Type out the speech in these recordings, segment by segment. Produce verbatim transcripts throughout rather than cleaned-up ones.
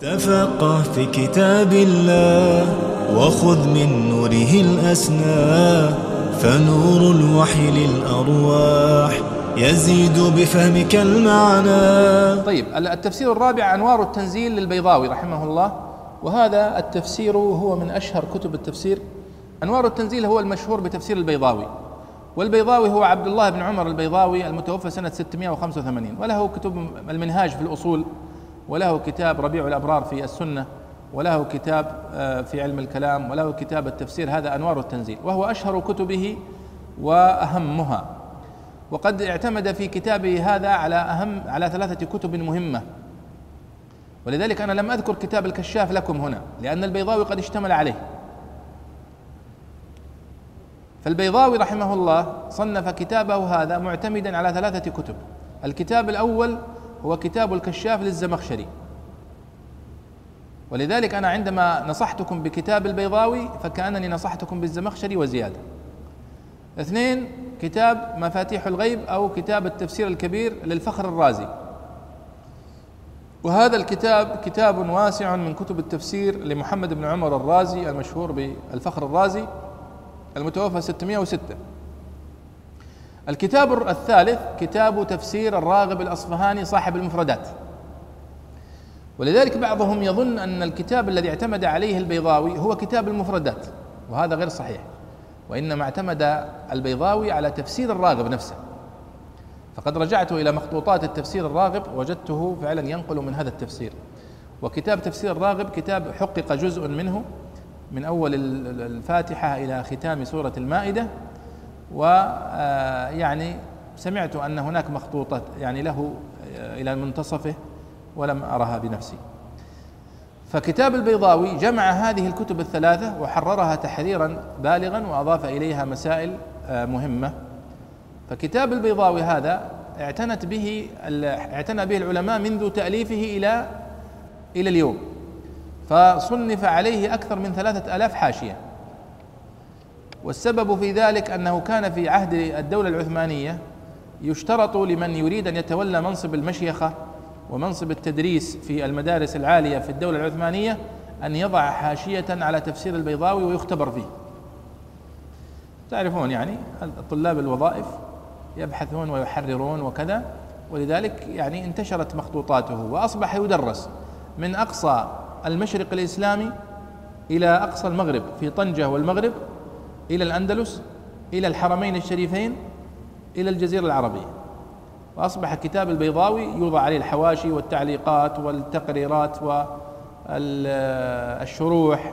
تفقه في كتاب الله وخذ من نوره الأسنى، فنور الوحي للأرواح يزيد بفهمك المعنى. طيب، التفسير الرابع أنوار التنزيل للبيضاوي رحمه الله، وهذا التفسير هو من أشهر كتب التفسير. أنوار التنزيل هو المشهور بتفسير البيضاوي، والبيضاوي هو عبد الله بن عمر البيضاوي المتوفى سنة ستمائة وخمسة وثمانين، وله كتب المنهاج في الأصول، وله كتاب ربيع الأبرار في السنة، وله كتاب في علم الكلام، وله كتاب التفسير. هذا أنوار التنزيل، وهو أشهر كتبه وأهمها، وقد اعتمد في كتابه هذا على أهم على ثلاثة كتب مهمة، ولذلك أنا لم أذكر كتاب الكشاف لكم هنا لأن البيضاوي قد اشتمل عليه. فالبيضاوي رحمه الله صنف كتابه هذا معتمدا على ثلاثة كتب. الكتاب الأول هو كتاب الكشاف للزمخشري، ولذلك أنا عندما نصحتكم بكتاب البيضاوي فكأنني نصحتكم بالزمخشري وزيادة. اثنين، كتاب مفاتيح الغيب أو كتاب التفسير الكبير للفخر الرازي، وهذا الكتاب كتاب واسع من كتب التفسير لمحمد بن عمر الرازي المشهور بالفخر الرازي المتوفى ستمائة وستة. الكتاب الثالث كتاب تفسير الراغب الأصفهاني صاحب المفردات، ولذلك بعضهم يظن أن الكتاب الذي اعتمد عليه البيضاوي هو كتاب المفردات، وهذا غير صحيح، وإنما اعتمد البيضاوي على تفسير الراغب نفسه. فقد رجعت إلى مخطوطات التفسير الراغب وجدته فعلا ينقل من هذا التفسير. وكتاب تفسير الراغب كتاب حقق جزء منه من أول الفاتحة إلى ختام سورة المائدة، ويعني سمعت أن هناك مخطوطات يعني له إلى منتصفه ولم أرها بنفسي. فكتاب البيضاوي جمع هذه الكتب الثلاثة وحررها تحريرا بالغا وأضاف إليها مسائل مهمة. فكتاب البيضاوي هذا اعتنت به اعتنى به العلماء منذ تأليفه إلى إلى اليوم، فصنف عليه أكثر من ثلاثة آلاف حاشية. والسبب في ذلك أنه كان في عهد الدولة العثمانية يشترط لمن يريد أن يتولى منصب المشيخة ومنصب التدريس في المدارس العالية في الدولة العثمانية أن يضع حاشية على تفسير البيضاوي ويختبر فيه. تعرفون يعني طلاب الوظائف يبحثون ويحررون وكذا، ولذلك يعني انتشرت مخطوطاته وأصبح يدرس من أقصى المشرق الإسلامي إلى أقصى المغرب، في طنجة والمغرب إلى الأندلس إلى الحرمين الشريفين إلى الجزيرة العربية. وأصبح كتاب البيضاوي يوضع عليه الحواشي والتعليقات والتقريرات والشروح،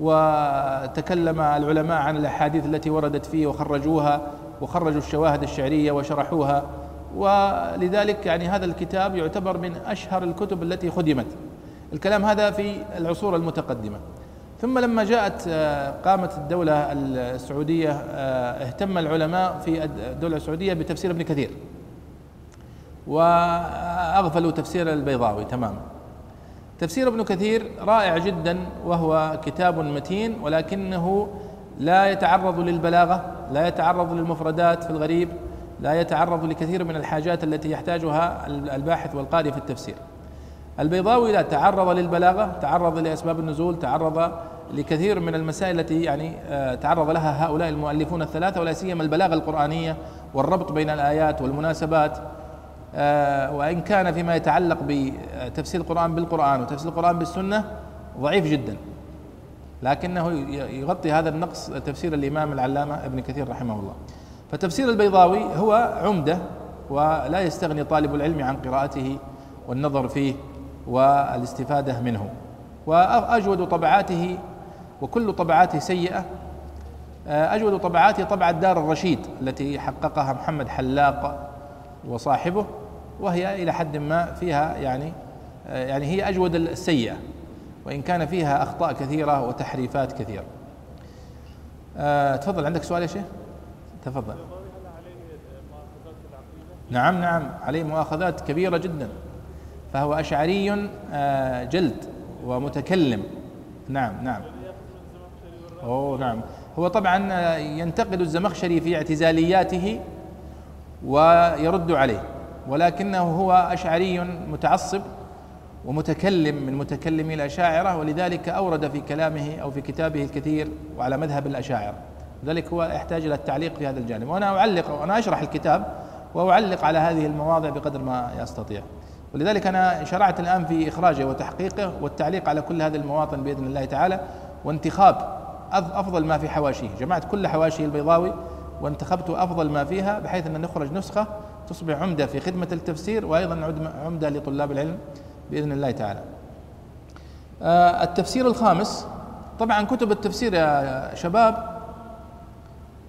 وتكلم العلماء عن الأحاديث التي وردت فيه وخرجوها، وخرجوا الشواهد الشعرية وشرحوها. ولذلك يعني هذا الكتاب يعتبر من أشهر الكتب التي خدمت. الكلام هذا في العصور المتقدمة. ثم لما جاءت قامت الدولة السعودية اهتم العلماء في الدولة السعودية بتفسير ابن كثير وأغفلوا تفسير البيضاوي تماما. تفسير ابن كثير رائع جدا، وهو كتاب متين، ولكنه لا يتعرض للبلاغة، لا يتعرض للمفردات في الغريب، لا يتعرض لكثير من الحاجات التي يحتاجها الباحث والقارئ في التفسير. البيضاوي لا تعرض للبلاغة، تعرض لأسباب النزول، تعرض لكثير من المسائل التي يعني تعرض لها هؤلاء المؤلفون الثلاثة، ولا سيما البلاغة القرآنية والربط بين الآيات والمناسبات. وإن كان فيما يتعلق بتفسير القرآن بالقرآن وتفسير القرآن بالسنة ضعيف جدا، لكنه يغطي هذا النقص تفسير الإمام العلامة ابن كثير رحمه الله. فتفسير البيضاوي هو عمدة، ولا يستغني طالب العلم عن قراءته والنظر فيه والاستفادة منه. وأجود طبعاته، وكل طبعاته سيئة، أجود طبعاته طبعة دار الرشيد التي حققها محمد حلاق وصاحبه، وهي إلى حد ما فيها يعني يعني هي أجود السيئة، وإن كان فيها أخطاء كثيرة وتحريفات كثيرة. أه تفضل، عندك سؤال يا شيخ؟ تفضل. نعم نعم، عليه مؤاخذات كبيرة جدا، فهو أشعري جلد ومتكلم. نعم نعم، أوه نعم، هو طبعا ينتقد الزمخشري في اعتزالياته ويرد عليه، ولكنه هو أشعري متعصب ومتكلم من متكلمي الأشاعرة، ولذلك أورد في كلامه أو في كتابه الكثير وعلى مذهب الأشاعرة، لذلك هو يحتاج إلى التعليق في هذا الجانب. وأنا أعلق وأنا أشرح الكتاب وأعلق على هذه المواضع بقدر ما يستطيع، ولذلك أنا شرعت الآن في إخراجه وتحقيقه والتعليق على كل هذه المواطن بإذن الله تعالى، وانتخاب أفضل ما في حواشيه، جمعت كل حواشي البيضاوي وانتخبت أفضل ما فيها بحيث أن نخرج نسخة تصبح عمدة في خدمة التفسير وأيضا عمدة لطلاب العلم بإذن الله تعالى. التفسير الخامس، طبعا كتب التفسير يا شباب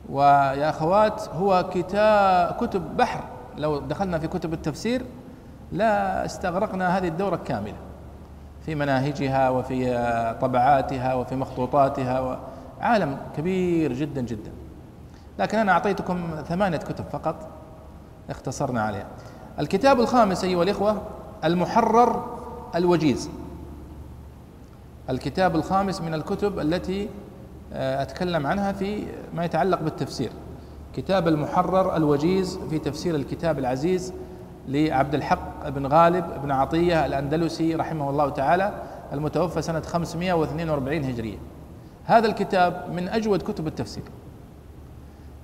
ويا أخوات هو كتاب كتب بحر، لو دخلنا في كتب التفسير لا استغرقنا هذه الدورة كاملة في مناهجها وفي طبعاتها وفي مخطوطاتها، عالم كبير جدا جدا، لكن أنا أعطيتكم ثمانية كتب فقط اختصرنا عليها. الكتاب الخامس أيها الإخوة المحرر الوجيز، الكتاب الخامس من الكتب التي أتكلم عنها في ما يتعلق بالتفسير، كتاب المحرر الوجيز في تفسير الكتاب العزيز لعبد الحق بن غالب بن عطية الأندلسي رحمه الله تعالى، المتوفى سنة خمسمائة واثنين وأربعين هجرية. هذا الكتاب من أجود كتب التفسير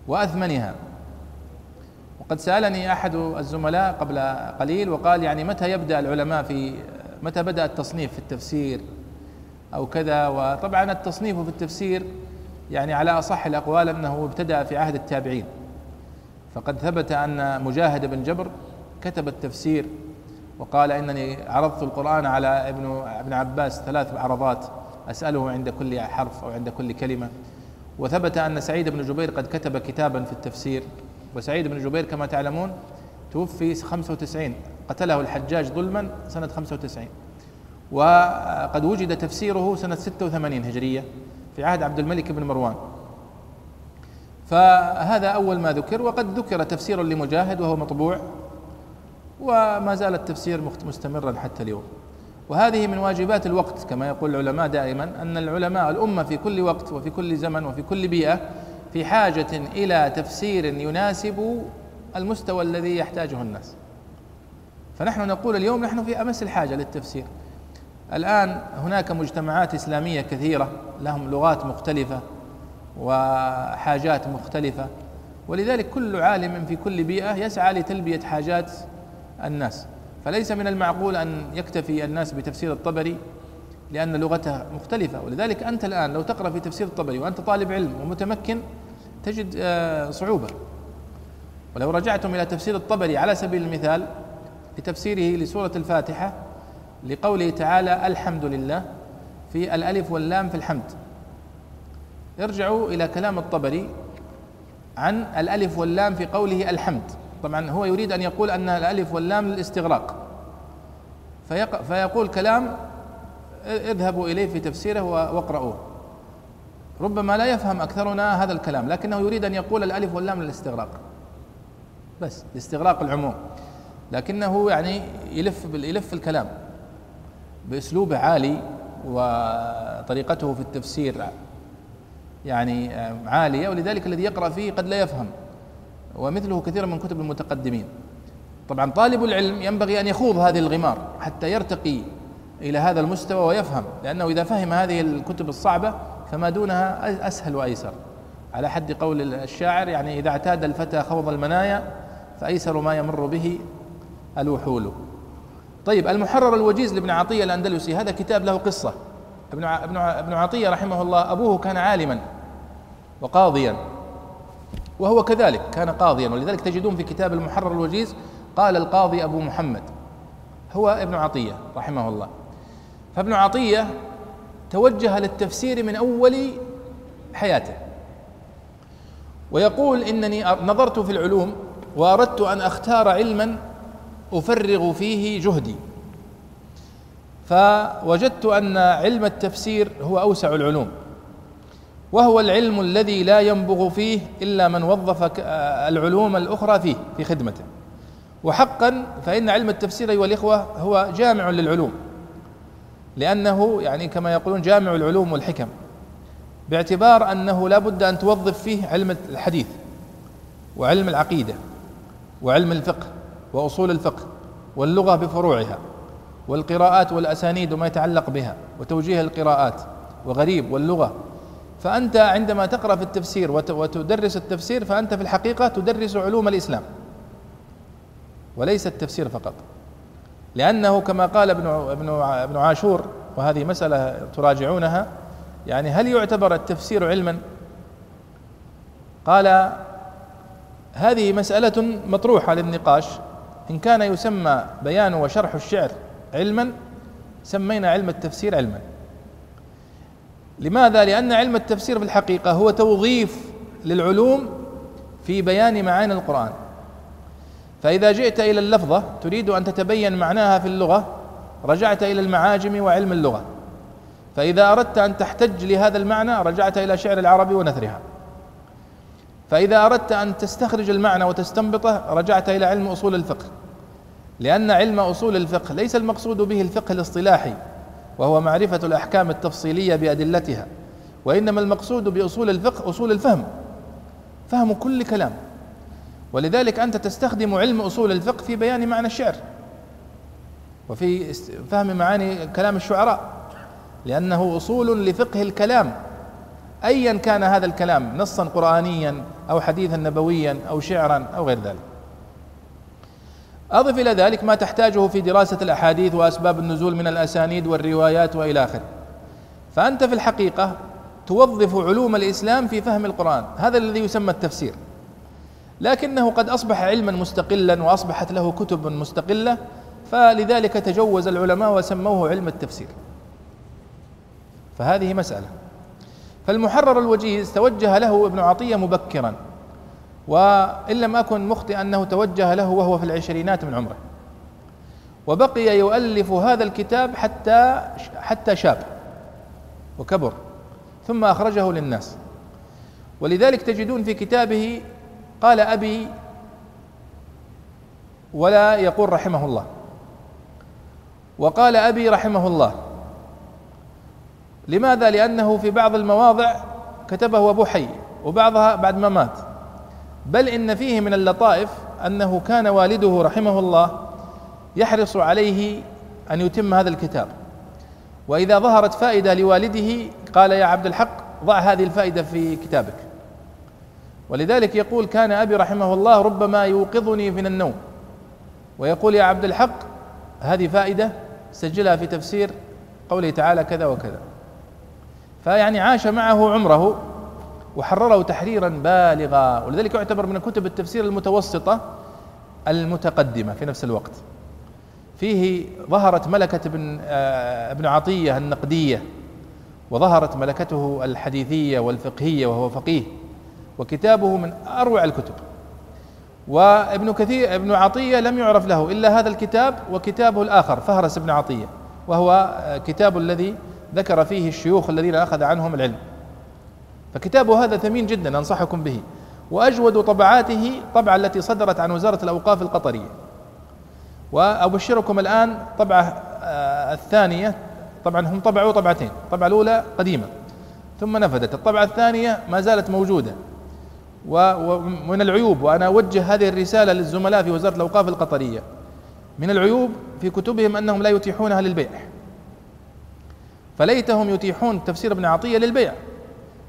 وأثمنها، وقد سألني أحد الزملاء قبل قليل وقال يعني متى يبدأ العلماء في متى بدأ التصنيف في التفسير أو كذا، وطبعا التصنيف في التفسير يعني على أصح الأقوال أنه ابتدأ في عهد التابعين، فقد ثبت أن مجاهد بن جبر كتب التفسير وقال إنني عرضت القرآن على ابن ابن عباس ثلاث عرضات أسأله عند كل حرف أو عند كل كلمة، وثبت أن سعيد بن جبير قد كتب كتابا في التفسير، وسعيد بن جبير كما تعلمون توفي خمسة وتسعين، قتله الحجاج ظلما سنة خمسة وتسعين، وقد وجد تفسيره سنة ستة وثمانين هجرية في عهد عبد الملك بن مروان. فهذا أول ما ذكر، وقد ذكر تفسير لمجاهد وهو مطبوع، وما زال التفسير مستمرا حتى اليوم. وهذه من واجبات الوقت كما يقول العلماء دائما، أن العلماء الأمة في كل وقت وفي كل زمن وفي كل بيئة في حاجة إلى تفسير يناسب المستوى الذي يحتاجه الناس، فنحن نقول اليوم نحن في أمس الحاجة للتفسير. الآن هناك مجتمعات إسلامية كثيرة لهم لغات مختلفة وحاجات مختلفة، ولذلك كل عالم في كل بيئة يسعى لتلبية حاجات الناس، فليس من المعقول أن يكتفي الناس بتفسير الطبري لأن لغته مختلفة. ولذلك أنت الآن لو تقرأ في تفسير الطبري وأنت طالب علم ومتمكن تجد صعوبة، ولو رجعتم إلى تفسير الطبري على سبيل المثال لتفسيره لسورة الفاتحة لقوله تعالى الحمد لله في الألف واللام في الحمد، ارجعوا إلى كلام الطبري عن الألف واللام في قوله الحمد، طبعا هو يريد أن يقول أن الألف واللام للاستغراق، فيقول كلام اذهبوا إليه في تفسيره واقرأوه، ربما لا يفهم أكثرنا هذا الكلام، لكنه يريد أن يقول الألف واللام للاستغراق بس، لاستغراق العموم، لكنه يعني يلف يلف الكلام بأسلوب عالي، وطريقته في التفسير يعني عالية، ولذلك الذي يقرأ فيه قد لا يفهم، ومثله كثير من كتب المتقدمين. طبعا طالب العلم ينبغي أن يخوض هذه الغمار حتى يرتقي إلى هذا المستوى ويفهم، لأنه إذا فهم هذه الكتب الصعبة فما دونها أسهل وأيسر، على حد قول الشاعر يعني إذا اعتاد الفتى خوض المنايا فأيسر ما يمر به الوحول. طيب المحرر الوجيز لابن عطية الأندلسي، هذا كتاب له قصة. ابن ابن عطية رحمه الله أبوه كان عالما وقاضيا، وهو كذلك كان قاضيا، ولذلك تجدون في كتاب المحرر الوجيز قال القاضي أبو محمد، هو ابن عطية رحمه الله. فابن عطية توجه للتفسير من أول حياته، ويقول إنني نظرت في العلوم وأردت أن أختار علما أفرغ فيه جهدي، فوجدت أن علم التفسير هو أوسع العلوم، وهو العلم الذي لا ينبغ فيه إلا من وظف العلوم الأخرى فيه في خدمته، وحقا فإن علم التفسير أيها الإخوة هو جامع للعلوم، لأنه يعني كما يقولون جامع العلوم والحكم، باعتبار أنه لا بد أن توظف فيه علم الحديث وعلم العقيدة وعلم الفقه وأصول الفقه واللغة بفروعها والقراءات والأسانيد وما يتعلق بها وتوجيه القراءات وغريب واللغة. فأنت عندما تقرأ في التفسير وتدرس التفسير فأنت في الحقيقة تدرس علوم الإسلام وليس التفسير فقط، لأنه كما قال ابن عاشور، وهذه مسألة تراجعونها، يعني هل يعتبر التفسير علما؟ قال هذه مسألة مطروحة للنقاش، إن كان يسمى بيان وشرح الشعر علما سمينا علم التفسير علما. لماذا؟ لأن علم التفسير في الحقيقة هو توظيف للعلوم في بيان معاني القرآن. فإذا جئت إلى اللفظة تريد أن تتبين معناها في اللغة رجعت إلى المعاجم وعلم اللغة، فإذا أردت أن تحتج لهذا المعنى رجعت إلى شعر العربي ونثرها، فإذا أردت أن تستخرج المعنى وتستنبطه رجعت إلى علم أصول الفقه، لأن علم أصول الفقه ليس المقصود به الفقه الاصطلاحي وهو معرفة الأحكام التفصيلية بأدلتها، وإنما المقصود بأصول الفقه أصول الفهم، فهم كل كلام. ولذلك أنت تستخدم علم أصول الفقه في بيان معنى الشعر وفي فهم معاني كلام الشعراء، لأنه أصول لفقه الكلام أيا كان هذا الكلام، نصا قرآنيا أو حديثا نبويا أو شعرا أو غير ذلك. أضف إلى ذلك ما تحتاجه في دراسة الأحاديث وأسباب النزول من الأسانيد والروايات وإلى آخره. فأنت في الحقيقة توظف علوم الإسلام في فهم القرآن، هذا الذي يسمى التفسير، لكنه قد أصبح علما مستقلا وأصبحت له كتب مستقلة، فلذلك تجوز العلماء وسموه علم التفسير. فهذه مسألة. فالمحرر الوجيز توجه له ابن عطية مبكرا، وإن لم أكن مخطئا أنه توجه له وهو في العشرينات من عمره، وبقي يؤلف هذا الكتاب حتى حتى شاب وكبر ثم أخرجه للناس. ولذلك تجدون في كتابه قال أبي ولا يقول رحمه الله، وقال أبي رحمه الله. لماذا؟ لأنه في بعض المواضع كتبه أبو حي وبعضها بعد ما مات، بل إن فيه من اللطائف أنه كان والده رحمه الله يحرص عليه أن يتم هذا الكتاب، وإذا ظهرت فائدة لوالده قال يا عبد الحق ضع هذه الفائدة في كتابك. ولذلك يقول كان أبي رحمه الله ربما يوقظني من النوم ويقول يا عبد الحق هذه فائدة سجلها في تفسير قوله تعالى كذا وكذا. فيعني عاش معه عمره وحرره تحريرا بالغا، ولذلك يعتبر من كتب التفسير المتوسطة المتقدمة في نفس الوقت. فيه ظهرت ملكة ابن, ابن عطية النقدية، وظهرت ملكته الحديثية والفقهية وهو فقيه، وكتابه من أروع الكتب. وابن كثير ابن عطية لم يعرف له إلا هذا الكتاب وكتابه الآخر فهرس ابن عطية، وهو كتاب الذي ذكر فيه الشيوخ الذين أخذ عنهم العلم. فكتابه هذا ثمين جدا أنصحكم به. وأجود طبعاته طبعة التي صدرت عن وزارة الأوقاف القطرية، وأبشركم الآن طبعة الثانية، طبعا هم طبعوا طبعتين، الطبعة الأولى قديمة ثم نفدت، الطبعة الثانية ما زالت موجودة. ومن العيوب، وأنا أوجه هذه الرسالة للزملاء في وزارة الأوقاف القطرية، من العيوب في كتبهم أنهم لا يتيحونها للبيع، فليتهم يتيحون تفسير ابن عطية للبيع.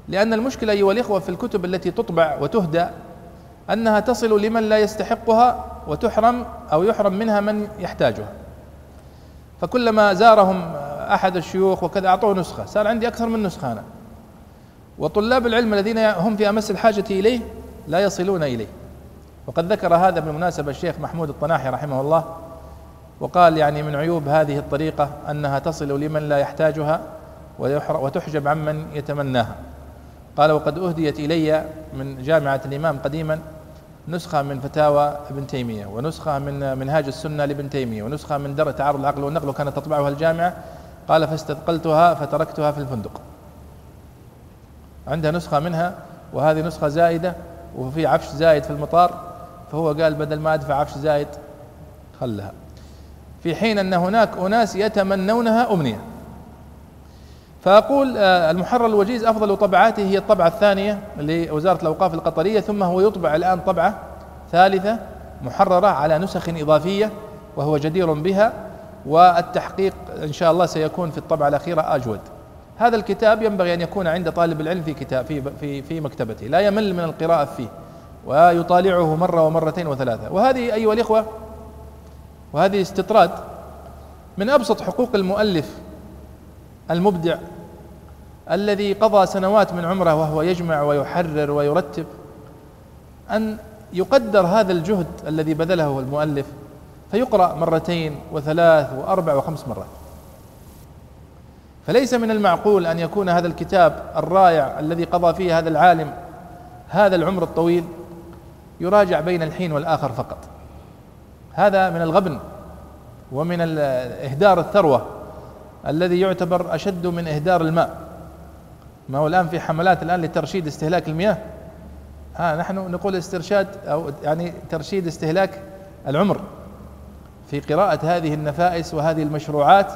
لأن المشكلة أيها الإخوة في الكتب التي تطبع وتهدى أنها تصل لمن لا يستحقها وتحرم أو يحرم منها من يحتاجها. فكلما زارهم أحد الشيوخ وكذا أعطوه نسخة، صار عندي أكثر من نسخة أنا، وطلاب العلم الذين هم في أمس الحاجة إليه لا يصلون إليه. وقد ذكر هذا بالمناسبة الشيخ محمود الطناحي رحمه الله، وقال يعني من عيوب هذه الطريقة أنها تصل لمن لا يحتاجها وتحجب عمن يتمناها. قال وقد أهديت إلي من جامعة الإمام قديما نسخة من فتاوى ابن تيمية، ونسخة من منهاج السنة لابن تيمية، ونسخة من درة تعارض العقل والنقل، وكانت تطبعها الجامعة. قال فاستثقلتها فتركتها في الفندق، عندها نسخة منها وهذه نسخة زائدة وفي عفش زائد في المطار، فهو قال بدل ما أدفع عفش زائد خلها، في حين أن هناك أناس يتمنونها أمنية. فأقول المحرر الوجيز أفضل طبعاته هي الطبعة الثانية لوزارة الأوقاف القطرية، ثم هو يطبع الآن طبعة ثالثة محررة على نسخ إضافية وهو جدير بها، والتحقيق إن شاء الله سيكون في الطبعة الأخيرة أجود. هذا الكتاب ينبغي أن يكون عند طالب العلم في كتاب في في في مكتبته، لا يمل من القراءة فيه ويطالعه مرة ومرتين وثلاثة. وهذه أيها الإخوة وهذه استطراد من أبسط حقوق المؤلف المبدع الذي قضى سنوات من عمره وهو يجمع ويحرر ويرتب، أن يقدر هذا الجهد الذي بذله المؤلف فيقرأ مرتين وثلاث وأربع وخمس مرات. فليس من المعقول أن يكون هذا الكتاب الرائع الذي قضى فيه هذا العالم هذا العمر الطويل يراجع بين الحين والآخر فقط. هذا من الغبن ومن إهدار الثروة الذي يعتبر أشد من إهدار الماء. ما هو الآن في حملات الآن لترشيد استهلاك المياه، ها نحن نقول استرشاد أو يعني ترشيد استهلاك العمر في قراءة هذه النفائس وهذه المشروعات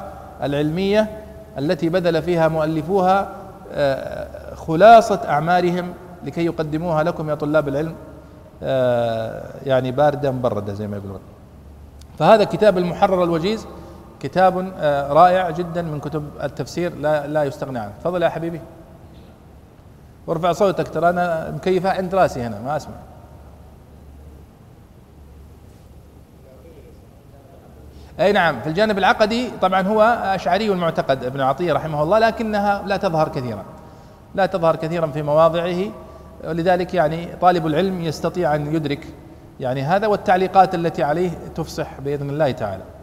العلمية التي بذل فيها مؤلفوها خلاصة أعمارهم لكي يقدموها لكم يا طلاب العلم يعني باردة مبردة زي ما يقولون. فهذا كتاب المحرر الوجيز كتاب رائع جدا من كتب التفسير لا لا يستغنى عنه. تفضل يا حبيبي وارفع صوتك، ترى انا مكيفة عند راسي هنا ما اسمع. اي نعم. في الجانب العقدي طبعا هو أشعري المعتقد ابن عطية رحمه الله، لكنها لا تظهر كثيرا لا تظهر كثيرا في مواضعه، لذلك يعني طالب العلم يستطيع ان يدرك يعني هذا، والتعليقات التي عليه تفصح بإذن الله تعالى.